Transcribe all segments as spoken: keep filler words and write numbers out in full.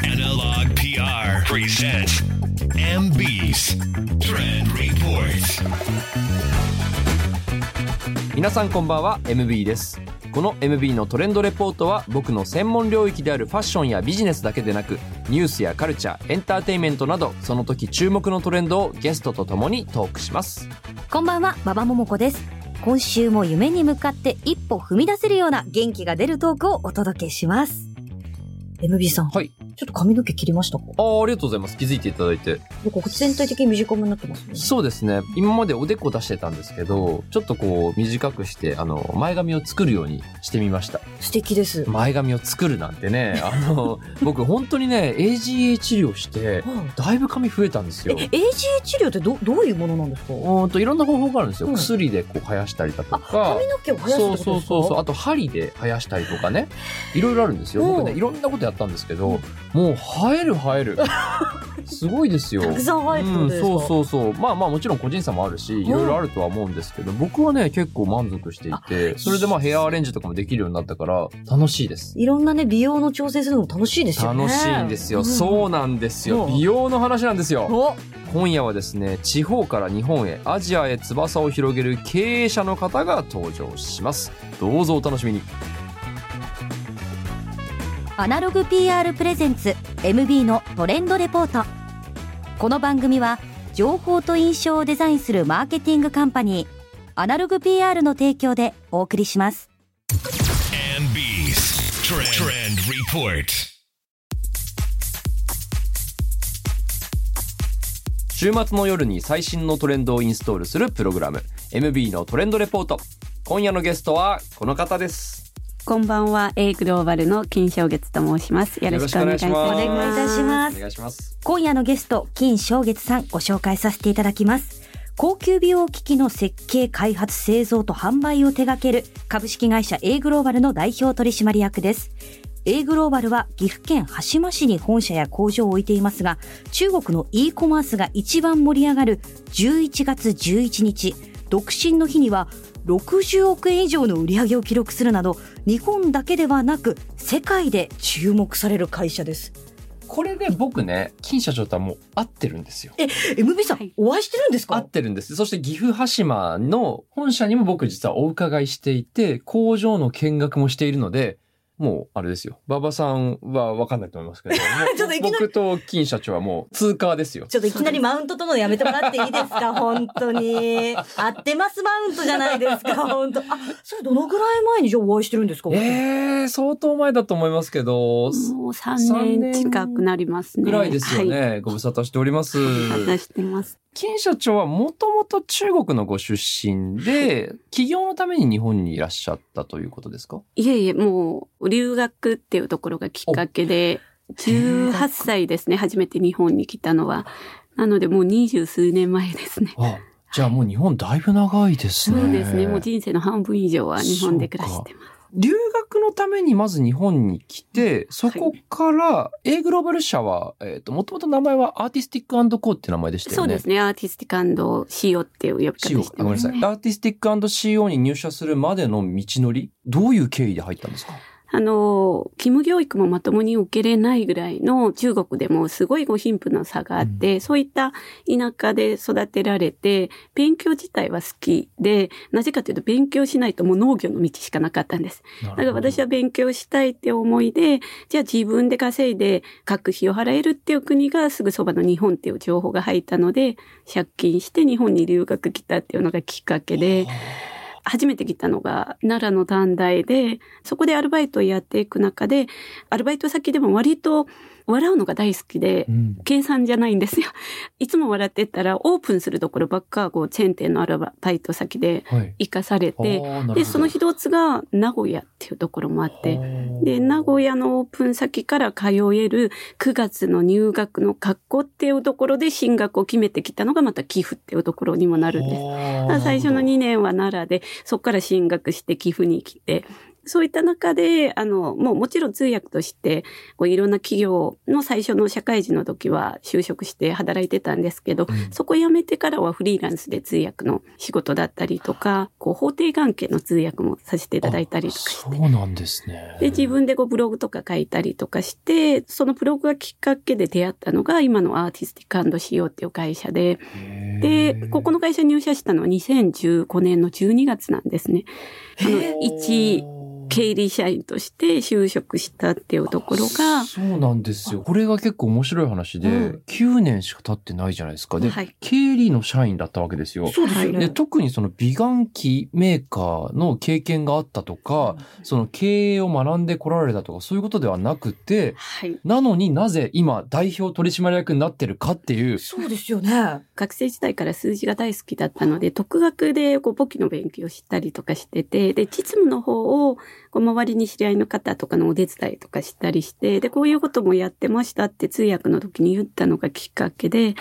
Analog ピーアール presents エムビー's Trend Report。 皆さんこんばんは、 エムビー です。この エムビー のトレンドレポートは、僕の専門領域であるファッションやビジネスだけでなく、ニュースやカルチャー、エンターテインメントなど、その時注目のトレンドをゲストとともにトークします。こんばんは、馬場ももこです。今週も夢に向かって一歩踏み出せるような元気が出るトークをお届けします。 エムビー さん、はい、ちょっと髪の毛切りましたか？ああ、ありがとうございます。気づいていただいて。なんか全体的に短めになってますね。そうですね。今までおでこ出してたんですけど、ちょっとこう短くして、あの、前髪を作るようにしてみました。素敵です。前髪を作るなんてね、あの、僕本当にね、エージーエー 治療して、だいぶ髪増えたんですよ。エージーエー 治療って ど, どういうものなんですか？うんと、いろんな方法があるんですよ。うん、薬でこう生やしたりだとか。髪の毛を生やしたりとか。そうそうそう。あと、針で生やしたりとかね。いろいろあるんですよ。僕ね、いろんなことやったんですけど、もう生える生えるすごいですよ。たくさん生えてるんですか？うん、そうそうそう。まあまあもちろん個人差もあるし、いろいろあるとは思うんですけど、僕はね結構満足していて、それでまあヘアアレンジとかもできるようになったから楽しいです。いろんなね美容の調整するのも楽しいですよね。楽しいんですよ、うん、そうなんですよ。美容の話なんですよ。今夜はですね、地方から日本へ、アジアへ翼を広げる経営者の方が登場します。どうぞお楽しみに。アナログ ピーアール プレゼンツ エムビー のトレンドレポート。この番組は情報と印象をデザインするマーケティングカンパニーアナログ ピーアール の提供でお送りします。 エムビー's Trend Report。 週末の夜に最新のトレンドをインストールするプログラム エムビー のトレンドレポート。今夜のゲストはこの方です。こんばんは、Aグローバルの金正月と申します。よろしくお願いします。今夜のゲスト、金正月さん、ご紹介させていただきます。高級美容機器の設計、開発、製造と販売を手掛ける株式会社 A グローバルの代表取締役です。A グローバルは岐阜県羽島市に本社や工場を置いていますが、中国の e コマースが一番盛り上がるじゅういちがつじゅういちにち、独身の日にはろくじゅうおくえん以上の売り上げを記録するなど、日本だけではなく世界で注目される会社です。これで僕ね、金社長とはもう会ってるんですよ。え、エムビー さん、はい、お会いしてるんですか？会ってるんです。そして岐阜羽島の本社にも僕実はお伺いしていて、工場の見学もしているので、もうあれですよ。馬場さんは分かんないと思いますけどちょっといきなり僕と金社長はもう通過ですよ。ちょっといきなりマウント取るのやめてもらっていいですか本当に合ってますマウントじゃないですか本当。あ、それどのぐらい前にじゃあお会いしてるんですか？えー、相当前だと思いますけど、もうさんねん近くなりますね。ぐらいですよね、はい、ご無沙汰しております。ご無沙汰してます。金社長はもともと中国のご出身で、起業のために日本にいらっしゃったということですか？いえいえ、もう留学っていうところがきっかけで、じゅうはっさいですね、初めて日本に来たのは。なのでもう二十数年前ですね。あ、じゃあもう日本だいぶ長いですね。そうですね、もう人生の半分以上は日本で暮らしてます。留学のためにまず日本に来て、そこから、A グローバル社は、えっと、もともと名前はアーティスティック&コーって名前でしたよね。そうですね。アーティスティック&シーオーっていう呼び方でしたね。ごめんなさい。アーティスティック&シーオーに入社するまでの道のり、どういう経緯で入ったんですか？あの、義務教育もまともに受けれないぐらいの、中国でもすごいご貧富の差があって、うん、そういった田舎で育てられて、勉強自体は好きで、なぜかというと勉強しないともう農業の道しかなかったんです。だから私は勉強したいって思いで、じゃあ自分で稼いで学費を払えるっていう国がすぐそばの日本っていう情報が入ったので、借金して日本に留学来たっていうのがきっかけで、初めて来たのが奈良の短大で、そこでアルバイトをやっていく中で、アルバイト先でも割と笑うのが大好きで、うん、計算じゃないんですよ。いつも笑ってたらオープンするところばっかこうチェーン店のアルバイト先で生かされて、はい、でその一つが名古屋っていうところもあって、で名古屋のオープン先から通えるくがつの入学の学校っていうところで進学を決めてきたのがまた寄付っていうところにもなるんです。最初のにねんは奈良で、そこから進学して寄付に来て、そういった中で、あの、もうもちろん通訳として、こういろんな企業の最初の社会人の時は就職して働いてたんですけど、うん、そこ辞めてからはフリーランスで通訳の仕事だったりとか、こう法定関係の通訳もさせていただいたりとかして。そうなんですね。で、自分でこうブログとか書いたりとかして、そのブログがきっかけで出会ったのが今のアーティスティック&シーオーっていう会社で、で、ここの会社に入社したのはにせんじゅうごねんのじゅうにがつなんですね。あの、一経理社員として就職したっていうところが。そうなんですよ。これが結構面白い話で、うん、きゅうねんしか経ってないじゃないですか。で、はい、経理の社員だったわけですよ。そうですよね。で、特にその美顔器メーカーの経験があったとか、その経営を学んでこられたとか、そういうことではなくて、はい、なのになぜ今代表取締役になってるかっていう。そうですよね。学生時代から数字が大好きだったので、独学でこう簿記の勉強をしたりとかしてて、で、実務の方をこう周りに知り合いの方とかのお手伝いとかしたりして、でこういうこともやってましたって通訳の時に言ったのがきっかけで、うん、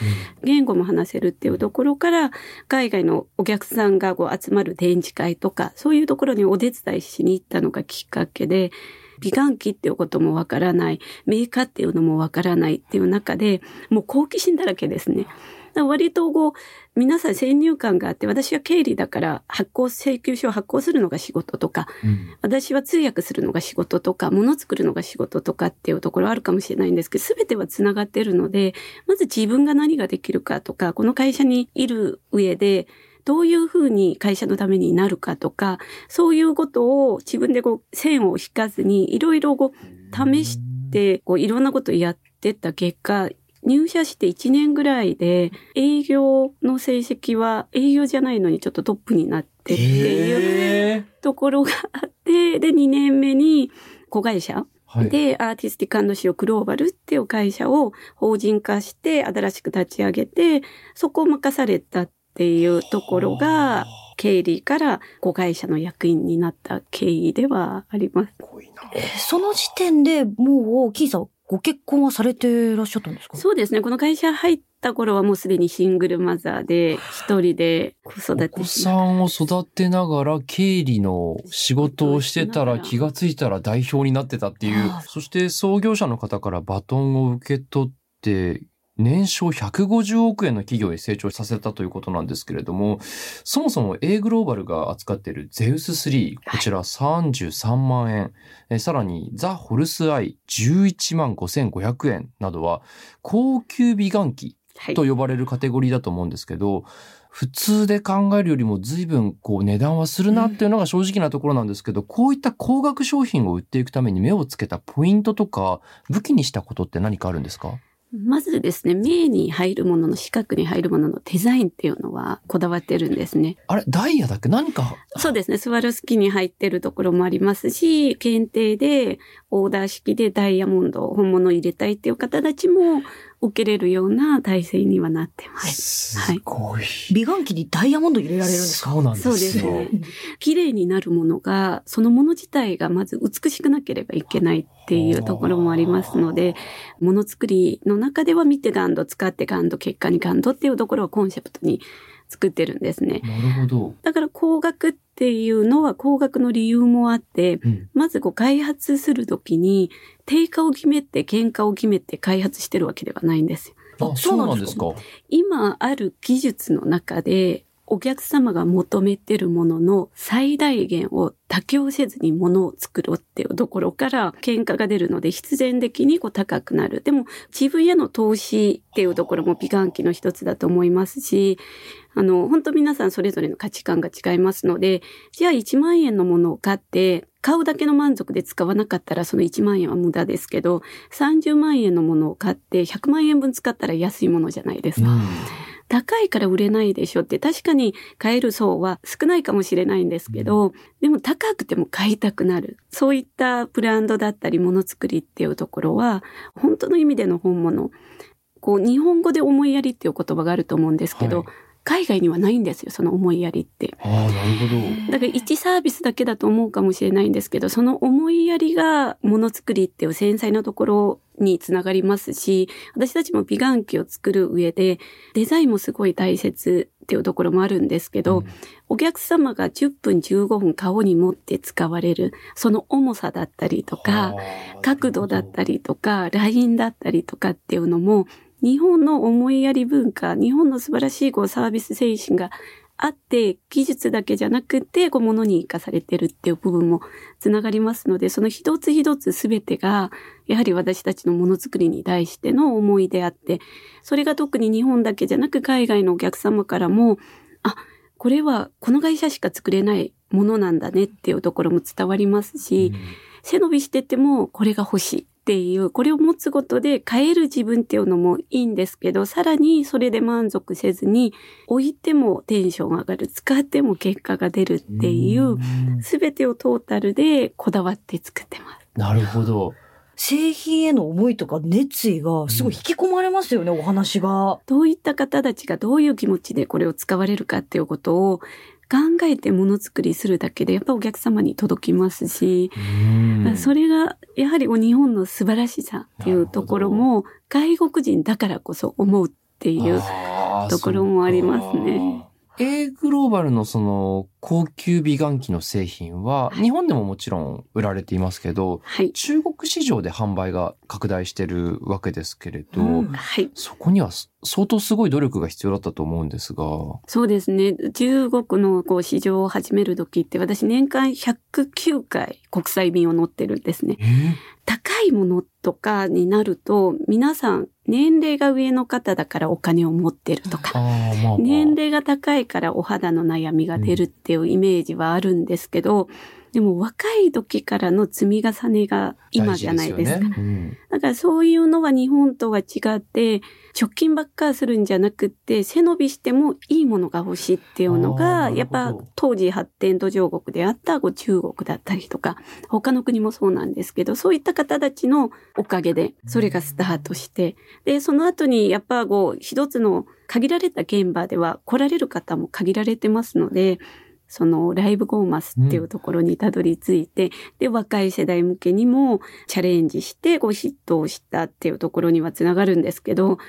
言語も話せるっていうところから海外のお客さんがこう集まる展示会とかそういうところにお手伝いしに行ったのがきっかけで、美顔器っていうこともわからない、メーカーっていうのもわからないっていう中でもう好奇心だらけですね。割とこう皆さん先入観があって、私は経理だから発行請求書を発行するのが仕事とか、うん、私は通訳するのが仕事とか、物作るのが仕事とかっていうところあるかもしれないんですけど、全てはつながってるので、まず自分が何ができるかとか、この会社にいる上でどういうふうに会社のためになるかとか、そういうことを自分でこう線を引かずにいろいろこう試してこういろんなことをやってった結果、入社していちねんぐらいで営業の成績は営業じゃないのにちょっとトップになってっていうところがあって、でにねんめに子会社でアーティスティック&シーオーグローバルっていう会社を法人化して新しく立ち上げて、そこを任されたっていうところが経理から子会社の役員になった経緯ではあります。その時点でもうキーさんご結婚はされてらっしゃったんですか？そうですね。この会社入った頃はもうすでにシングルマザーで一人で子育てしながら、お子さんを育てながら経理の仕事をしてたら気がついたら代表になってたっていう。そして創業者の方からバトンを受け取って年商ひゃくごじゅうおくえんの企業へ成長させたということなんですけれども、そもそも A グローバルが扱っているゼウススリー、こちらさんじゅうさんまんえん、えさらにザ・ホルスアイじゅういちまんごせんごひゃくえんなどは高級美顔器と呼ばれるカテゴリーだと思うんですけど、はい、普通で考えるよりも随分こう値段はするなっていうのが正直なところなんですけど、うん、こういった高額商品を売っていくために目をつけたポイントとか武器にしたことって何かあるんですか？まずですね、目に入るものの、視覚に入るもののデザインっていうのはこだわってるんですね。あれ、ダイヤだっけ？何か。そうですね、スワロフスキーに入ってるところもありますし、検定でオーダー式でダイヤモンド本物入れたいっていう方たちも受けれるような体制にはなってます。すごい。はい、美顔器にダイヤモンド入れられるんですか？そうなんですよ。そうですね。綺麗になるものが、そのもの自体がまず美しくなければいけないっていうところもありますので、ものづくりの中では見て感動、使って感動、結果に感動っていうところはコンセプトに作ってるんですね。なるほど。だから高額っていうのは高額の理由もあって、うん、まずこう開発するときに定価を決めて原価を決めて開発してるわけではないんですよ。あ、そうなんですか。今ある技術の中でお客様が求めてるものの最大限を妥協せずにものを作ろうっていうところから喧嘩が出るので、必然的にこう高くなる。でも自分への投資っていうところも美顔器の一つだと思いますし、あの本当皆さんそれぞれの価値観が違いますので、じゃあいちまんえんのものを買って顔だけの満足で使わなかったらそのいちまんえんは無駄ですけど、さんじゅうまんえんのものを買ってひゃくまんえんぶん使ったら安いものじゃないですか。うん、高いから売れないでしょって、確かに買える層は少ないかもしれないんですけど、うん、でも高くても買いたくなる。そういったブランドだったりものづくりっていうところは本当の意味での本物。こう日本語で思いやりっていう言葉があると思うんですけど、はい、海外にはないんですよ、その思いやりって。ああ、なるほど。だから一サービスだけだと思うかもしれないんですけど、その思いやりがものづくりっていう繊細なところにつながりますし、私たちも美顔器を作る上でデザインもすごい大切っていうところもあるんですけど、うん、お客様がじゅっぷんじゅうごふん顔に持って使われるその重さだったりとか角度だったりとかラインだったりとかっていうのも、日本の思いやり文化、日本の素晴らしいこうサービス精神があって、技術だけじゃなくてこう物に生かされてるっていう部分もつながりますので、その一つ一つ全てがやはり私たちのものづくりに対しての思いであって、それが特に日本だけじゃなく海外のお客様からも、あ、これはこの会社しか作れないものなんだねっていうところも伝わりますし、うん、背伸びしててもこれが欲しいっていう、これを持つことで変える自分っていうのもいいんですけど、さらにそれで満足せずに置いてもテンション上がる、使っても結果が出るっていう、全てをトータルでこだわって作ってます。なるほど。製品への思いとか熱意がすごい引き込まれますよね、うん、お話が。どういった方たちがどういう気持ちでこれを使われるかっていうことを考えてものづくりするだけで、やっぱお客様に届きますし、それがやはり日本の素晴らしさっていうところも外国人だからこそ思うっていうところもありますね。A グローバルのその高級美顔器の製品は日本でももちろん売られていますけど、はい、中国市場で販売が拡大してるわけですけれど、うん、はい、そこには相当すごい努力が必要だったと思うんですが。そうですね。中国のこう市場を始める時って、私年間ひゃくきゅうかい国際便を乗ってるんですね。えー、高いものとかになると、皆さん年齢が上の方だからお金を持ってるとか、まあまあ、年齢が高いからお肌の悩みが出るっていうイメージはあるんですけど、うん、でも若い時からの積み重ねが今じゃないですか。大事ですよね。うん、だからそういうのは日本とは違って、貯金ばっかりするんじゃなくて、背伸びしてもいいものが欲しいっていうのが、やっぱ当時発展途上国であった中国だったりとか他の国もそうなんですけど、そういった方たちのおかげでそれがスタートして、うん、でその後にやっぱこう一つの限られた現場では来られる方も限られてますので、そのライブコーマスっていうところにたどり着いて、うん、で若い世代向けにもチャレンジしてこうヒットをしたっていうところにはつながるんですけど、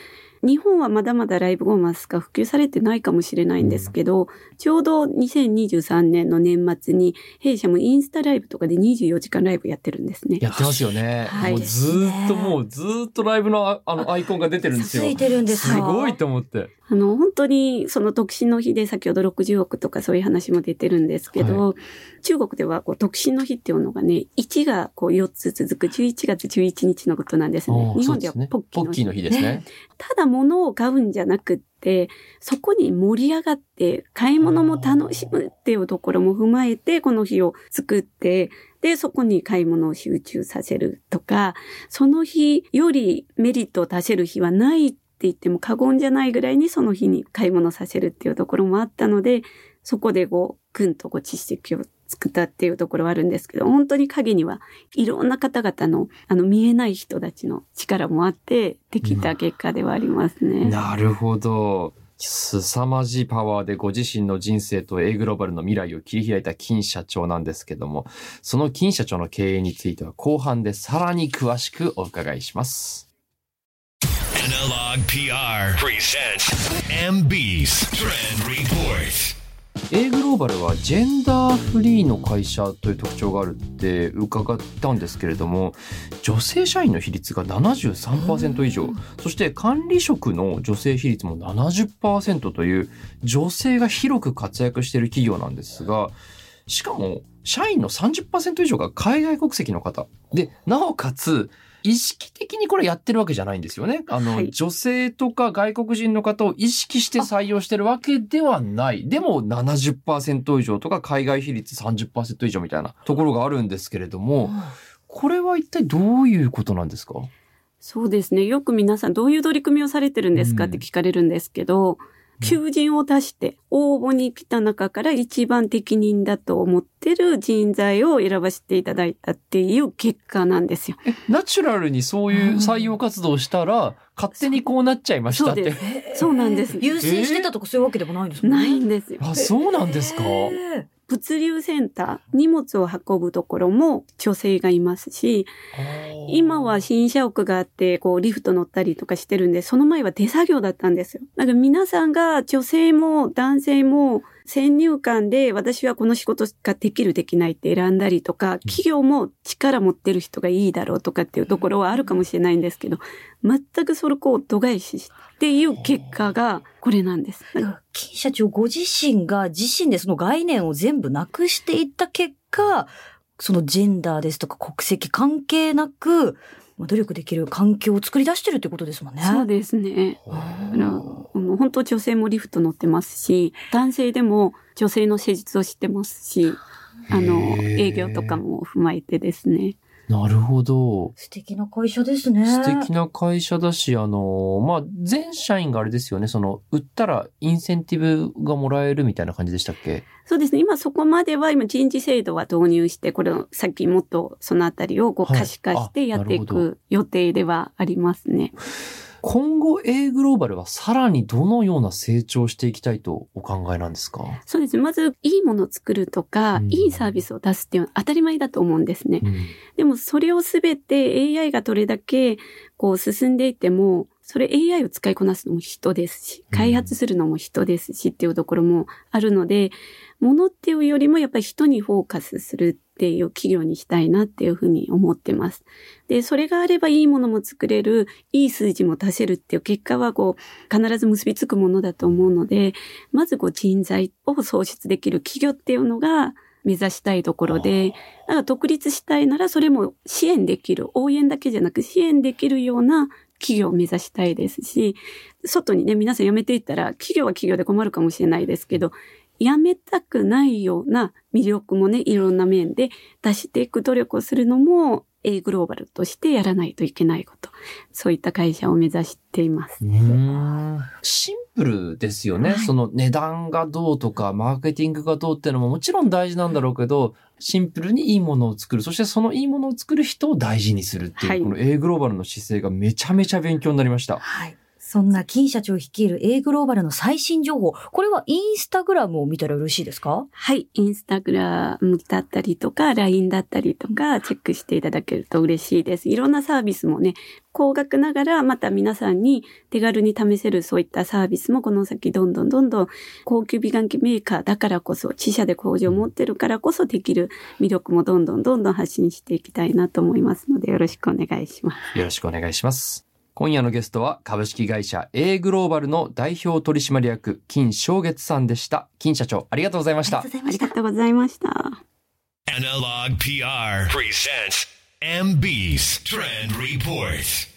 日本はまだまだライブコーマスが普及されてないかもしれないんですけど、うん、ちょうどにせんにじゅうさんねんの年末に弊社もインスタライブとかでにじゅうよじかんライブやってるんですね。やってますよね。はい、もうずーっともうずーっとライブの あ, あのアイコンが出てるんですよ。ついてるんですか。すごいと思って。あの本当にその独身の日で、先ほどろくじゅうおくとかそういう話も出てるんですけど、はい、中国ではこう独身の日っていうのがね、いちがこうよっつ続くじゅういちがつじゅういちにちのことなんですね。日本ではポッキーの日、ね、ポッキーの日ですね。ただ物を買うんじゃなくって、そこに盛り上がって買い物も楽しむっていうところも踏まえてこの日を作って、でそこに買い物を集中させるとか、その日よりメリットを出せる日はないって言っても過言じゃないぐらいにその日に買い物させるっていうところもあったので、そこでこうぐんとこう実績を作ったっていうところはあるんですけど、本当に陰にはいろんな方々のあの見えない人たちの力もあってできた結果ではありますね。うん、なるほど。凄まじいパワーでご自身の人生と A グローバルの未来を切り開いた金社長なんですけども、その金社長の経営については後半でさらに詳しくお伺いします。Analog ピーアール presents エムビー's Trend Report。 A グローバルはジェンダーフリーの会社という特徴があるって伺ったんですけれども、女性社員の比率が ななじゅうさんパーセント 以上、そして管理職の女性比率も ななじゅっパーセント という女性が広く活躍している企業なんですが、しかも社員の さんじゅっパーセント 以上が海外国籍の方で、なおかつ意識的にこれやってるわけじゃないんですよね。あの、はい、女性とか外国人の方を意識して採用してるわけではない。でも ななじゅっパーセント 以上とか海外比率 さんじゅっパーセント 以上みたいなところがあるんですけれども、これは一体どういうことなんですか？そうですね。よく皆さんどういう取り組みをされてるんですかって聞かれるんですけど、うん、求人を出して応募に来た中から一番適任だと思ってる人材を選ばせていただいたっていう結果なんですよ。え、ナチュラルにそういう採用活動をしたら、うん、勝手にこうなっちゃいましたって。そうです。そうなんです。優先してたとかそういうわけでもないんですもんね。ないんですよ。あ、そうなんですか。物流センター、荷物を運ぶところも女性がいますし、今は新社屋があってこうリフト乗ったりとかしてるんで、その前は手作業だったんですよ。なんか皆さんが女性も男性も先入観で私はこの仕事ができるできないって選んだりとか、企業も力持ってる人がいいだろうとかっていうところはあるかもしれないんですけど、全くそれをこう度外視してっていう結果がこれなんです。金社長ご自身が自身でその概念を全部なくしていった結果、そのジェンダーですとか国籍関係なく努力できる環境を作り出してるってことですもんね。そうですね。あの、本当女性もリフト乗ってますし、男性でも女性の施術をしてますし、あの営業とかも踏まえてですね。なるほど。素敵な会社ですね。素敵な会社だし、あの、まあ、全社員があれですよね、その、売ったらインセンティブがもらえるみたいな感じでしたっけ？そうですね。今そこまでは、今人事制度は導入して、これをさっきもっとそのあたりをこう可視化してやっていく予定ではありますね。はい、今後 A グローバルはさらにどのような成長していきたいとお考えなんですか？そうですね。まずいいものを作るとか、うん、いいサービスを出すっていうのは当たり前だと思うんですね。うん、でもそれをすべて エーアイ がどれだけこう進んでいても、それ エーアイ を使いこなすのも人ですし、開発するのも人ですしっていうところもあるので、うん、物っていうよりもやっぱり人にフォーカスするっていう企業にしたいなっていうふうに思ってます。で、それがあればいいものも作れる、いい数字も出せるっていう結果はこう必ず結びつくものだと思うので、まずこう人材を創出できる企業っていうのが目指したいところで、だから独立したいならそれも支援できる、応援だけじゃなく支援できるような企業を目指したいですし、外にね、皆さん辞めていったら企業は企業で困るかもしれないですけど、辞めたくないような魅力もね、いろんな面で出していく努力をするのも A グローバルとしてやらないといけないこと、そういった会社を目指しています。うーん、シンプルですよね、はい、その値段がどうとかマーケティングがどうっていうのももちろん大事なんだろうけど、シンプルにいいものを作る、そしてそのいいものを作る人を大事にするっていう、はい、この A グローバルの姿勢がめちゃめちゃ勉強になりました。はい、そんな金社長率いる A グローバルの最新情報、これはインスタグラムを見たらよろしいですか？はい、インスタグラムだったりとか ライン だったりとかチェックしていただけると嬉しいです。いろんなサービスもね、高額ながらまた皆さんに手軽に試せる、そういったサービスもこの先どんどんどんどん高級美顔器メーカーだからこそ、自社で工場を持ってるからこそできる魅力もどんどんどんどん発信していきたいなと思いますので、よろしくお願いします。よろしくお願いします。今夜のゲストは株式会社 A グローバルの代表取締役金正月さんでした。金社長、ありがとうございました。ありがとうございました。Analog ピーアール presents エムビー Trend Report。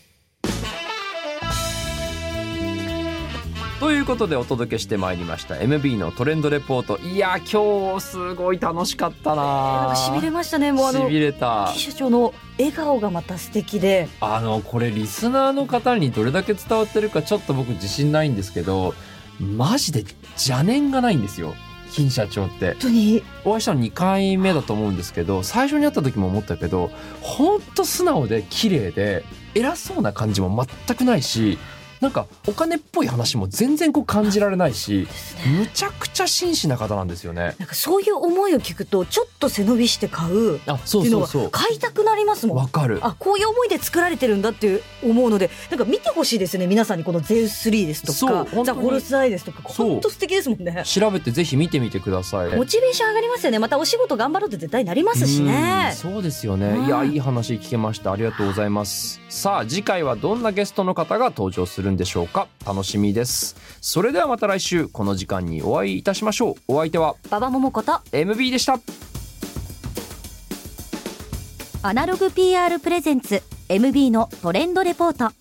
ということでお届けしてまいりました エムビー のトレンドレポート。いや今日すごい楽しかったな。なんかしびれましたね。もうあのしびれた金社長の笑顔がまた素敵で、あのこれリスナーの方にどれだけ伝わってるかちょっと僕自信ないんですけど、マジで邪念がないんですよ金社長って。本当にお会いしたのにかいめだと思うんですけど、最初に会った時も思ったけど、本当素直で綺麗で偉そうな感じも全くないし、なんかお金っぽい話も全然こう感じられないし、むちゃくちゃ真摯な方なんですよね。なんかそういう思いを聞くとちょっと背伸びして買うっていうのは買いたくなりますもん。わかる。あ、こういう思いで作られてるんだって思うので、なんか見てほしいですね皆さんに。このゼウススリーですとかザ・ホルスアイですとか、本当素敵ですもんね。調べてぜひ見てみてください。モチベーション上がりますよね。またお仕事頑張ろうって絶対なりますしね。うん、そうですよね、うん、いやいい話聞けました。ありがとうございます。さあ次回はどんなゲストの方が登場するでしょうか。楽しみです。それではまた来週この時間にお会いいたしましょう。お相手は馬場ももこと エムビー でした。アナログ ピーアール プレゼンツ エムビー のトレンドレポート。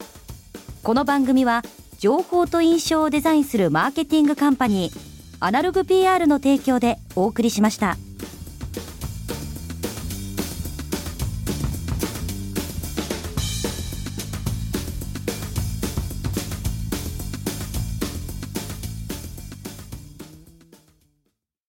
この番組は情報と印象をデザインするマーケティングカンパニーアナログ ピーアール の提供でお送りしました。